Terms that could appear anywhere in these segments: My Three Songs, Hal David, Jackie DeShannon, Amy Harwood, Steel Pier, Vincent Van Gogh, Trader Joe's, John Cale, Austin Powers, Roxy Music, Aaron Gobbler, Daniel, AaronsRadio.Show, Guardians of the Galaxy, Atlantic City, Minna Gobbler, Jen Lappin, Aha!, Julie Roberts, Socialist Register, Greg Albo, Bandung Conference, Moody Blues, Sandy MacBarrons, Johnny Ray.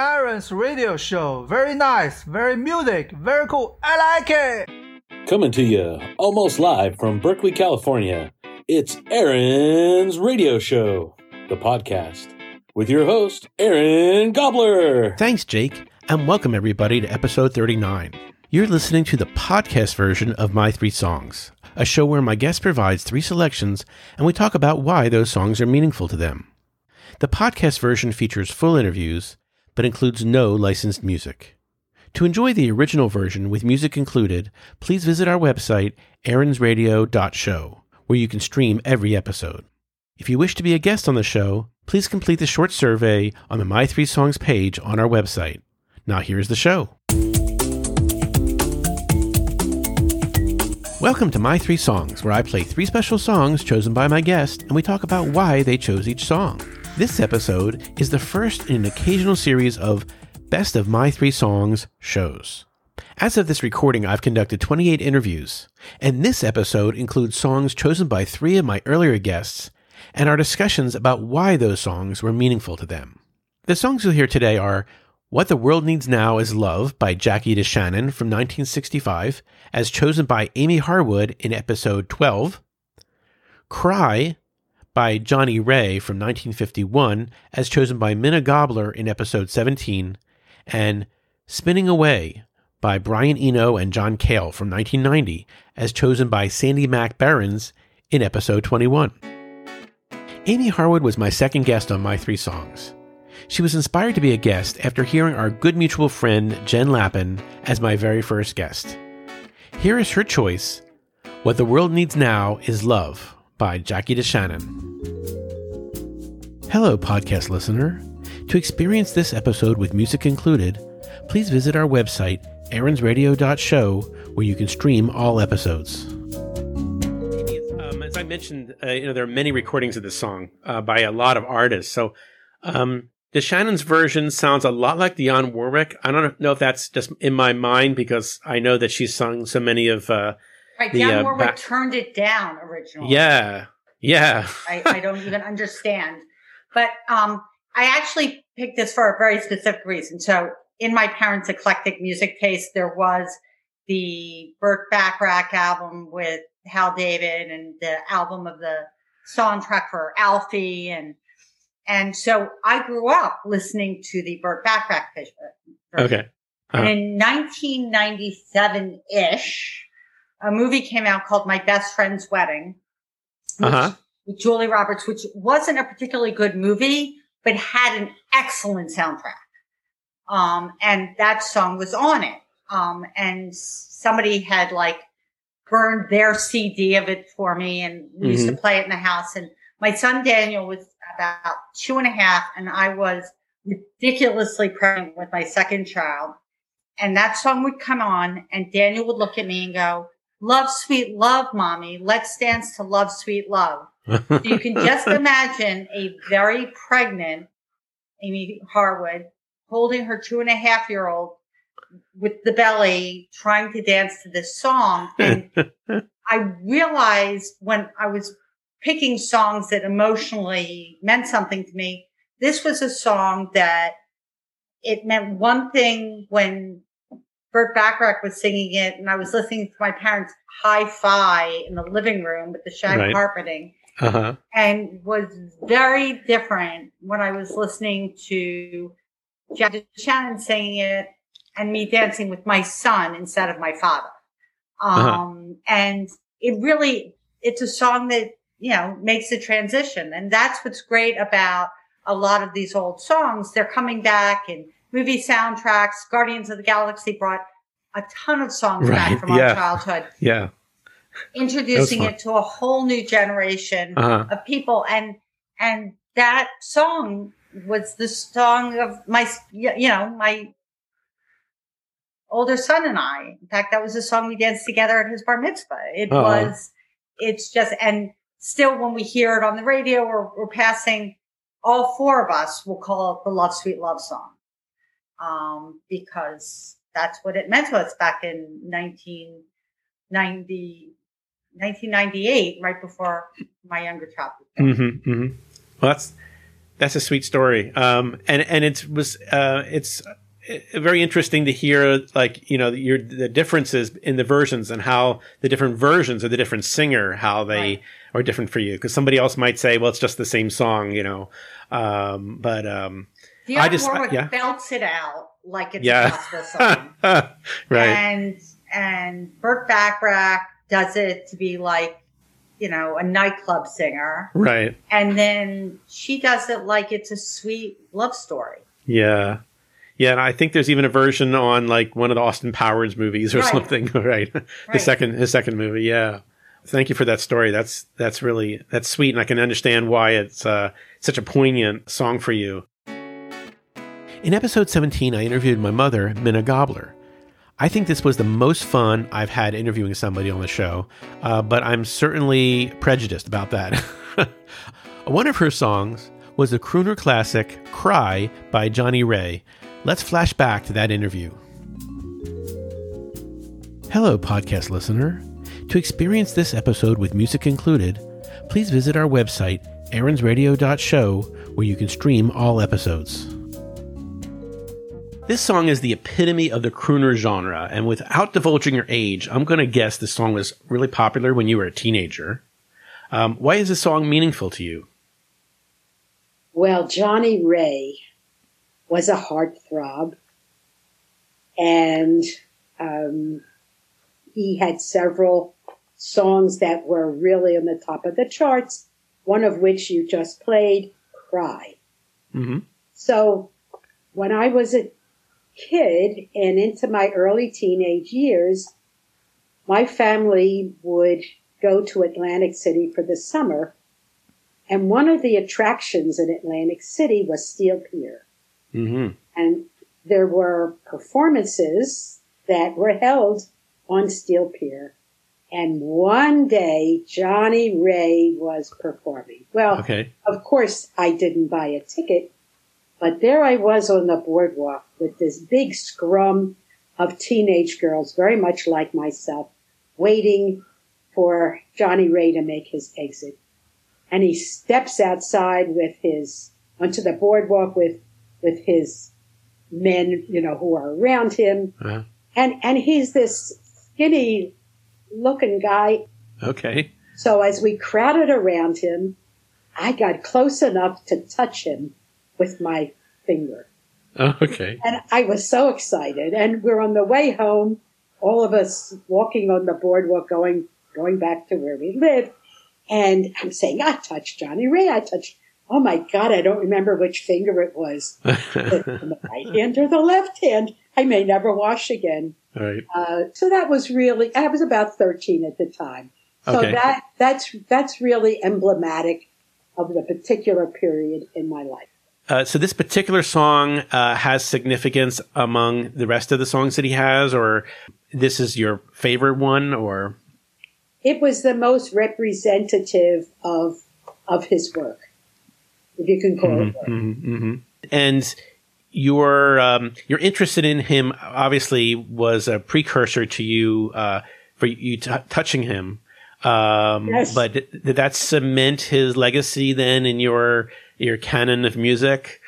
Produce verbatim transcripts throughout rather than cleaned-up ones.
Aaron's Radio Show. Very nice, very music, very cool. I like it. Coming to you almost live from Berkeley, California. It's Aaron's Radio Show, the podcast, with your host, Aaron Gobbler. Thanks, Jake, and welcome everybody to episode thirty-nine. You're listening to the podcast version of My Three Songs, a show where my guest provides three selections and we talk about why those songs are meaningful to them. The podcast version features full interviews, but includes no licensed music. To enjoy the original version with music included, please visit our website, Aarons Radio dot Show, where you can stream every episode. If you wish to be a guest on the show, please complete the short survey on the My Three Songs page on our website. Now here's the show. Welcome to My Three Songs, where I play three special songs chosen by my guest, and we talk about why they chose each song. This episode is the first in an occasional series of Best of My Three Songs shows. As of this recording, I've conducted twenty-eight interviews, and this episode includes songs chosen by three of my earlier guests and our discussions about why those songs were meaningful to them. The songs you'll hear today are What the World Needs Now is Love by Jackie DeShannon from nineteen sixty-five, as chosen by Amy Harwood in episode twelve. Cry by Johnny Ray from nineteen fifty-one, as chosen by Minna Gobbler in episode seventeen. And Spinning Away by Brian Eno and John Cale from nineteen ninety, as chosen by Sandy MacBarrons in episode twenty-one. Amy Harwood was my second guest on My Three Songs. She was inspired to be a guest after hearing our good mutual friend Jen Lappin as my very first guest. Here is her choice, What the World Needs Now is Love by Jackie DeShannon. Hello, podcast listener. To experience this episode with music included, please visit our website, Aarons Radio dot Show, where you can stream all episodes. Um, as I mentioned, uh, you know, there are many recordings of this song uh, by a lot of artists, so um, DeShannon's version sounds a lot like Dionne Warwick. I don't know if that's just in my mind because I know that she's sung so many of uh Right, the, Dionne uh, Warwick ba- turned it down originally. Yeah, yeah. I, I don't even understand. But um I actually picked this for a very specific reason. So in my parents' eclectic music taste, there was the Burt Bacharach album with Hal David and the album of the soundtrack for Alfie and And so I grew up listening to the Burt Bacharach version. Okay. Uh-huh. And in nineteen ninety-seven-ish, a movie came out called My Best Friend's Wedding, which, uh-huh. with Julie Roberts, which wasn't a particularly good movie, but had an excellent soundtrack. Um, and that song was on it. Um, and somebody had like burned their C D of it for me, and we mm-hmm. used to play it in the house. And my son Daniel was about two and a half, and I was ridiculously pregnant with my second child. And that song would come on, and Daniel would look at me and go, "Love, sweet love, mommy. Let's dance to love, sweet love." So you can just imagine a very pregnant Amy Harwood holding her two and a half year old with the belly, trying to dance to this song. And I realized when I was picking songs that emotionally meant something to me, this was a song that it meant one thing when Burt Bacharach was singing it, and I was listening to my parents' hi-fi in the living room with the shag right. carpeting, uh-huh. and was very different when I was listening to Jackie DeShannon singing it and me dancing with my son instead of my father. Um, uh-huh. And it really, it's a song that, you know, makes the transition. And that's what's great about a lot of these old songs. They're coming back in movie soundtracks. Guardians of the Galaxy brought a ton of songs right. back from yeah. our childhood. Yeah. Introducing it to a whole new generation uh-huh. of people. And, and that song was the song of my, you know, my older son and I. In fact, that was the song we danced together at his bar mitzvah. It uh-huh. was, it's just, and, still, when we hear it on the radio or we're passing, all four of us will call it the Love, Sweet Love song, um, because that's what it meant to us back in nineteen ninety, nineteen ninety-eight, right before my younger child. Mm-hmm, mm-hmm. Well, that's That's a sweet story. Um, and, and it was, uh, it's very interesting to hear, like, you know, your, the differences in the versions and how the different versions of the different singer, how they right. are different for you. Cause somebody else might say, well, it's just the same song, you know? Um, but, um, Dionne I just, Warwick yeah. belts it out like it's yeah. a gospel song. Right. And, and Burt Bacharach does it to be like, you know, a nightclub singer. Right. And then she does it like it's a sweet love story. Yeah. Yeah. And I think there's even a version on like one of the Austin Powers movies or right. something. Right. right. The second, his second movie. Yeah. Thank you for that story. That's, that's really, that's sweet. And I can understand why it's uh, such a poignant song for you. In episode seventeen, I interviewed my mother, Minna Gobbler. I think this was the most fun I've had interviewing somebody on the show, uh, but I'm certainly prejudiced about that. One of her songs was the crooner classic, Cry, by Johnny Ray. Let's flash back to that interview. Hello, podcast listener. To experience this episode with music included, please visit our website, Aarons Radio dot Show, where you can stream all episodes. This song is the epitome of the crooner genre, and without divulging your age, I'm going to guess this song was really popular when you were a teenager. Um, why is this song meaningful to you? Well, Johnny Ray was a heartthrob, and um, he had several songs that were really on the top of the charts, one of which you just played, Cry. Mm-hmm. So when I was a kid and into my early teenage years, my family would go to Atlantic City for the summer, and one of the attractions in Atlantic City was Steel Pier. Mm-hmm. And there were performances that were held on Steel Pier, and one day Johnny Ray was performing. Well, okay. Of course I didn't buy a ticket, but there I was on the boardwalk with this big scrum of teenage girls, very much like myself, waiting for Johnny Ray to make his exit. And he steps outside with his, onto the boardwalk with, with his men, you know, who are around him. Uh-huh. And, and he's this skinny looking guy. Okay. So as we crowded around him, I got close enough to touch him with my finger. Oh, okay. And I was so excited. And we're on the way home, all of us walking on the boardwalk, going going back to where we lived. And I'm saying, I touched Johnny Ray. I touched, oh my God, I don't remember which finger it was. The right hand or the left hand. I may never wash again. All right. Uh, so that was really, I was about thirteen at the time. So okay. that that's that's really emblematic of the particular period in my life. Uh, so this particular song uh, has significance among the rest of the songs that he has, or this is your favorite one, or? It was the most representative of of his work, if you can call mm-hmm, it work. Mm-hmm, mm-hmm. And your um, your interest in him obviously was a precursor to you uh, for you t- touching him. Um, yes. But did, did that cement his legacy then in your your canon of music?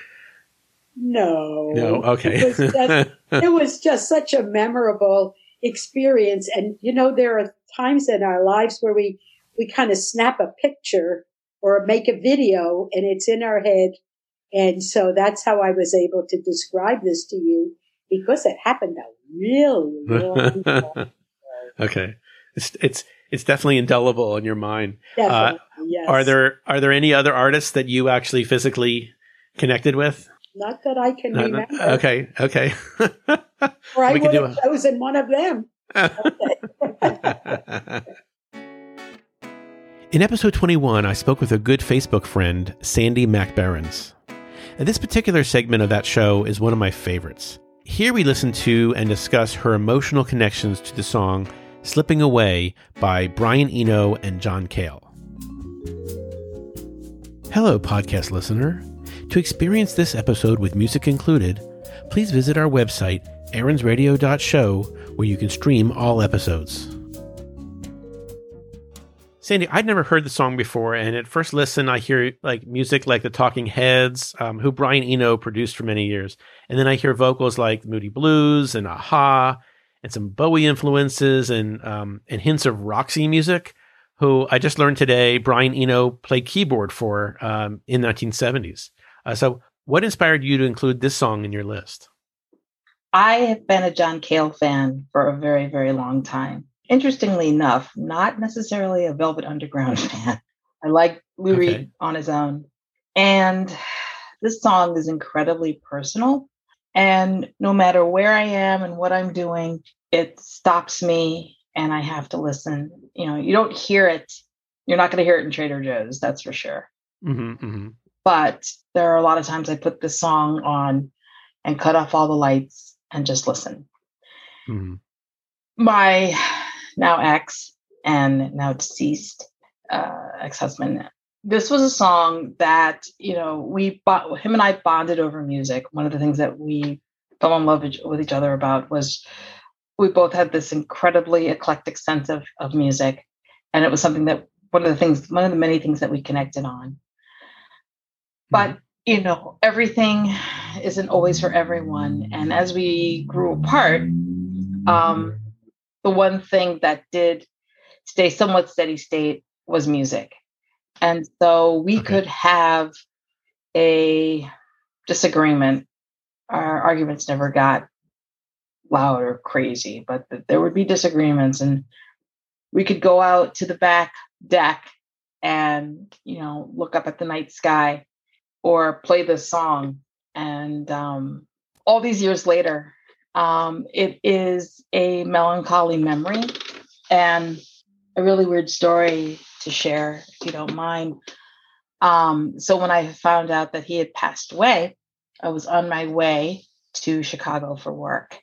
No. No, okay. It was just, it was just such a memorable experience. And, you know, there are times in our lives where we, we kind of snap a picture or make a video and it's in our head. And so that's how I was able to describe this to you, because it happened a really long time ago. Okay. It's, it's, It's definitely indelible in your mind. Definitely, uh, yes. Are there are there any other artists that you actually physically connected with? Not that I can not, remember. Not, okay, okay. Or I would have chosen one of them. In episode twenty-one, I spoke with a good Facebook friend, Sandy MacBarrons. And this particular segment of that show is one of my favorites. Here we listen to and discuss her emotional connections to the song Slipping Away by Brian Eno and John Cale. Hello, podcast listener. To experience this episode with music included, please visit our website, Aarons Radio dot Show, where you can stream all episodes. Sandy, I'd never heard the song before, and at first listen, I hear like music like the Talking Heads, um, who Brian Eno produced for many years, and then I hear vocals like Moody Blues and Aha! And some Bowie influences and um, and hints of Roxy Music, who I just learned today Brian Eno played keyboard for um, in the nineteen seventies. Uh, so, what inspired you to include this song in your list? I have been a John Cale fan for a very, very long time. Interestingly enough, not necessarily a Velvet Underground fan. I like Lou okay. Reed on his own. And this song is incredibly personal. And no matter where I am and what I'm doing, it stops me and I have to listen. You know, you don't hear it. You're not going to hear it in Trader Joe's, that's for sure. Mm-hmm, mm-hmm. But there are a lot of times I put this song on and cut off all the lights and just listen. Mm-hmm. My now ex and now deceased uh, ex-husband, this was a song that, you know, we bought, him and I bonded over music. One of the things that we fell in love with each other about was we both had this incredibly eclectic sense of, of music. And it was something that one of the things, one of the many things that we connected on. But, you know, everything isn't always for everyone. And as we grew apart, um, the one thing that did stay somewhat steady state was music. And so we okay. could have a disagreement. Our arguments never got loud or crazy, but th- there would be disagreements. And we could go out to the back deck and, you know, look up at the night sky or play this song. And um, all these years later, um, it is a melancholy memory and a really weird story to share, if you don't mind. Um, so when I found out that he had passed away, I was on my way to Chicago for work.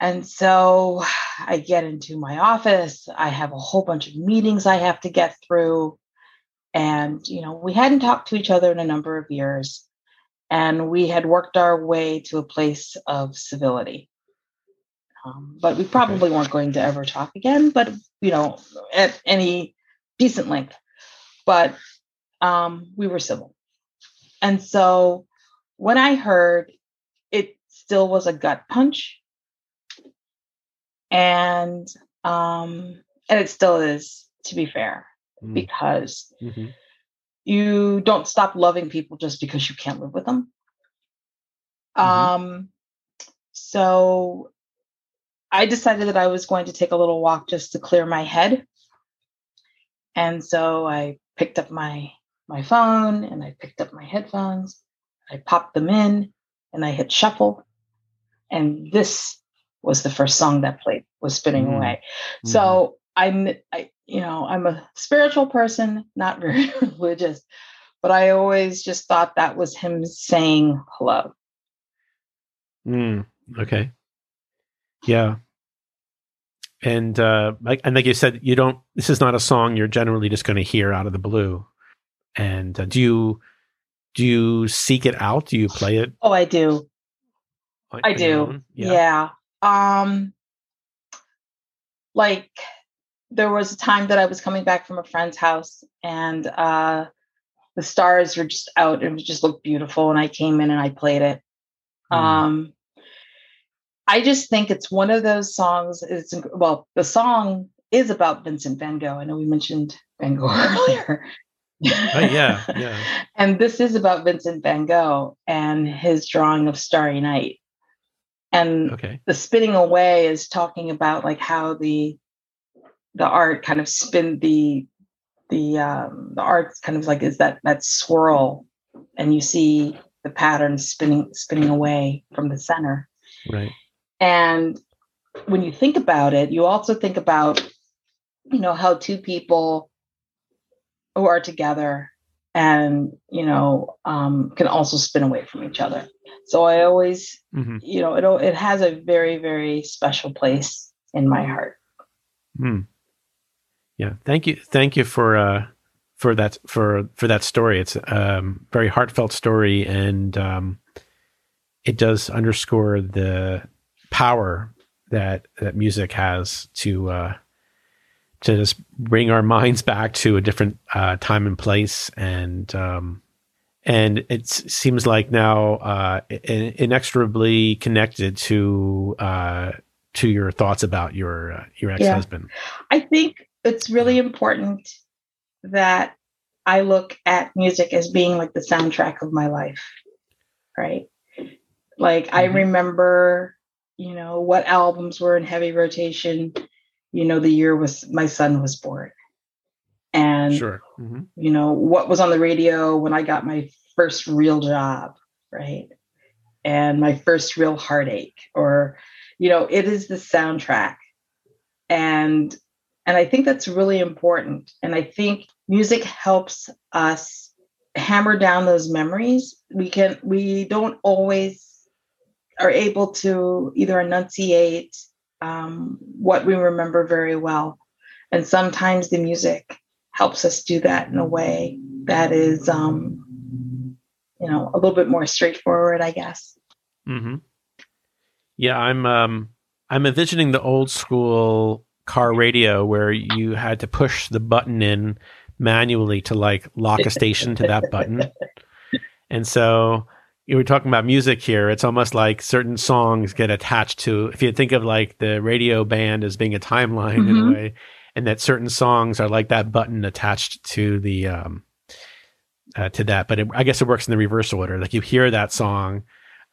And so I get into my office. I have a whole bunch of meetings I have to get through. And, you know, we hadn't talked to each other in a number of years. And we had worked our way to a place of civility. Um, but we probably okay. weren't going to ever talk again, but, you know, at any decent length. But um, we were civil. And so when I heard, it still was a gut punch. And um, and it still is, to be fair, mm. because mm-hmm. you don't stop loving people just because you can't live with them. Mm-hmm. Um, so... I decided that I was going to take a little walk just to clear my head. And so I picked up my, my phone and I picked up my headphones. I popped them in and I hit shuffle. And this was the first song that played, was Spinning mm-hmm. Away. Mm-hmm. So I'm, I, you know, I'm a spiritual person, not very religious, but I always just thought that was him saying hello. Mm, okay. Yeah. And uh, like and like you said, you don't. This is not a song you're generally just going to hear out of the blue. And uh, do you do you seek it out? Do you play it? Oh, I do. On, I on do. Yeah. yeah. Um, like there was a time that I was coming back from a friend's house, and uh, the stars were just out, and it just looked beautiful. And I came in and I played it. Mm. Um. I just think it's one of those songs. It's well, the song is about Vincent Van Gogh. I know we mentioned Van Gogh earlier. Oh, yeah, yeah. And this is about Vincent Van Gogh and his drawing of Starry Night. And okay. the spinning away is talking about like how the the art kind of spin the the um, the art kind of like is that that swirl, and you see the pattern spinning spinning away from the center. Right. And when you think about it, you also think about, you know, how two people who are together and, you know, um, can also spin away from each other. So I always, mm-hmm. you know, it it has a very, very special place in my heart. Mm. Yeah. Thank you. Thank you for, uh, for that, for, for that story. It's a um, very heartfelt story. And, um, it does underscore the power that that music has to uh, to just bring our minds back to a different uh, time and place. And um, and it seems like now uh, in- inexorably connected to uh, to your thoughts about your uh, your ex-husband. Yeah. I think it's really important that I look at music as being like the soundtrack of my life, right? Like mm-hmm. I remember, you know, what albums were in heavy rotation, you know, the year was my son was born, and, sure. mm-hmm. you know, what was on the radio when I got my first real job, right? And my first real heartache, or, you know, it is the soundtrack. And, and I think that's really important. And I think music helps us hammer down those memories. We can, we don't always are able to either enunciate um, what we remember very well. And sometimes the music helps us do that in a way that is, um, you know, a little bit more straightforward, I guess. Mm-hmm. Yeah. I'm, um, I'm envisioning the old school car radio where you had to push the button in manually to like lock a station to that button. And so you were talking about music here. It's almost like certain songs get attached to, if you think of like the radio band as being a timeline mm-hmm. in a way, and that certain songs are like that button attached to the, um, uh, to that. But it, I guess it works in the reverse order. Like you hear that song,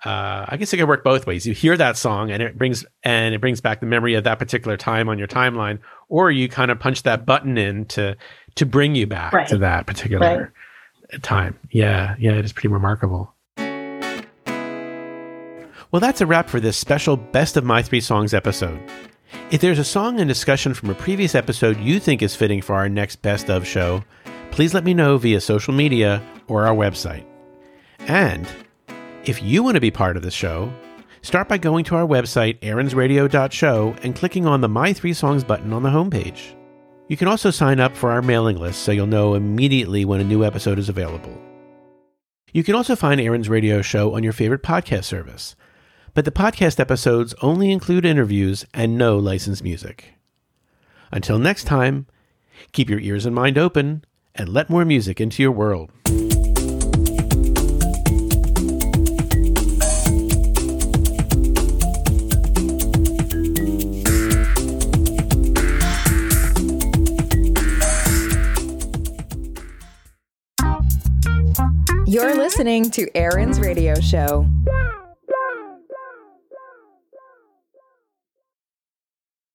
Uh, I guess it could work both ways. You hear that song and it brings and it brings back the memory of that particular time on your timeline, or you kind of punch that button in to to bring you back right. to that particular right. time. Yeah, yeah, it is pretty remarkable. Well, that's a wrap for this special Best of My Three Songs episode. If there's a song and discussion from a previous episode you think is fitting for our next Best of show, please let me know via social media or our website. And if you want to be part of the show, start by going to our website, Aarons Radio dot Show, and clicking on the My Three Songs button on the homepage. You can also sign up for our mailing list so you'll know immediately when a new episode is available. You can also find Aaron's Radio Show on your favorite podcast service, but the podcast episodes only include interviews and no licensed music. Until next time, keep your ears and mind open and let more music into your world. You're listening to Aaron's Radio Show.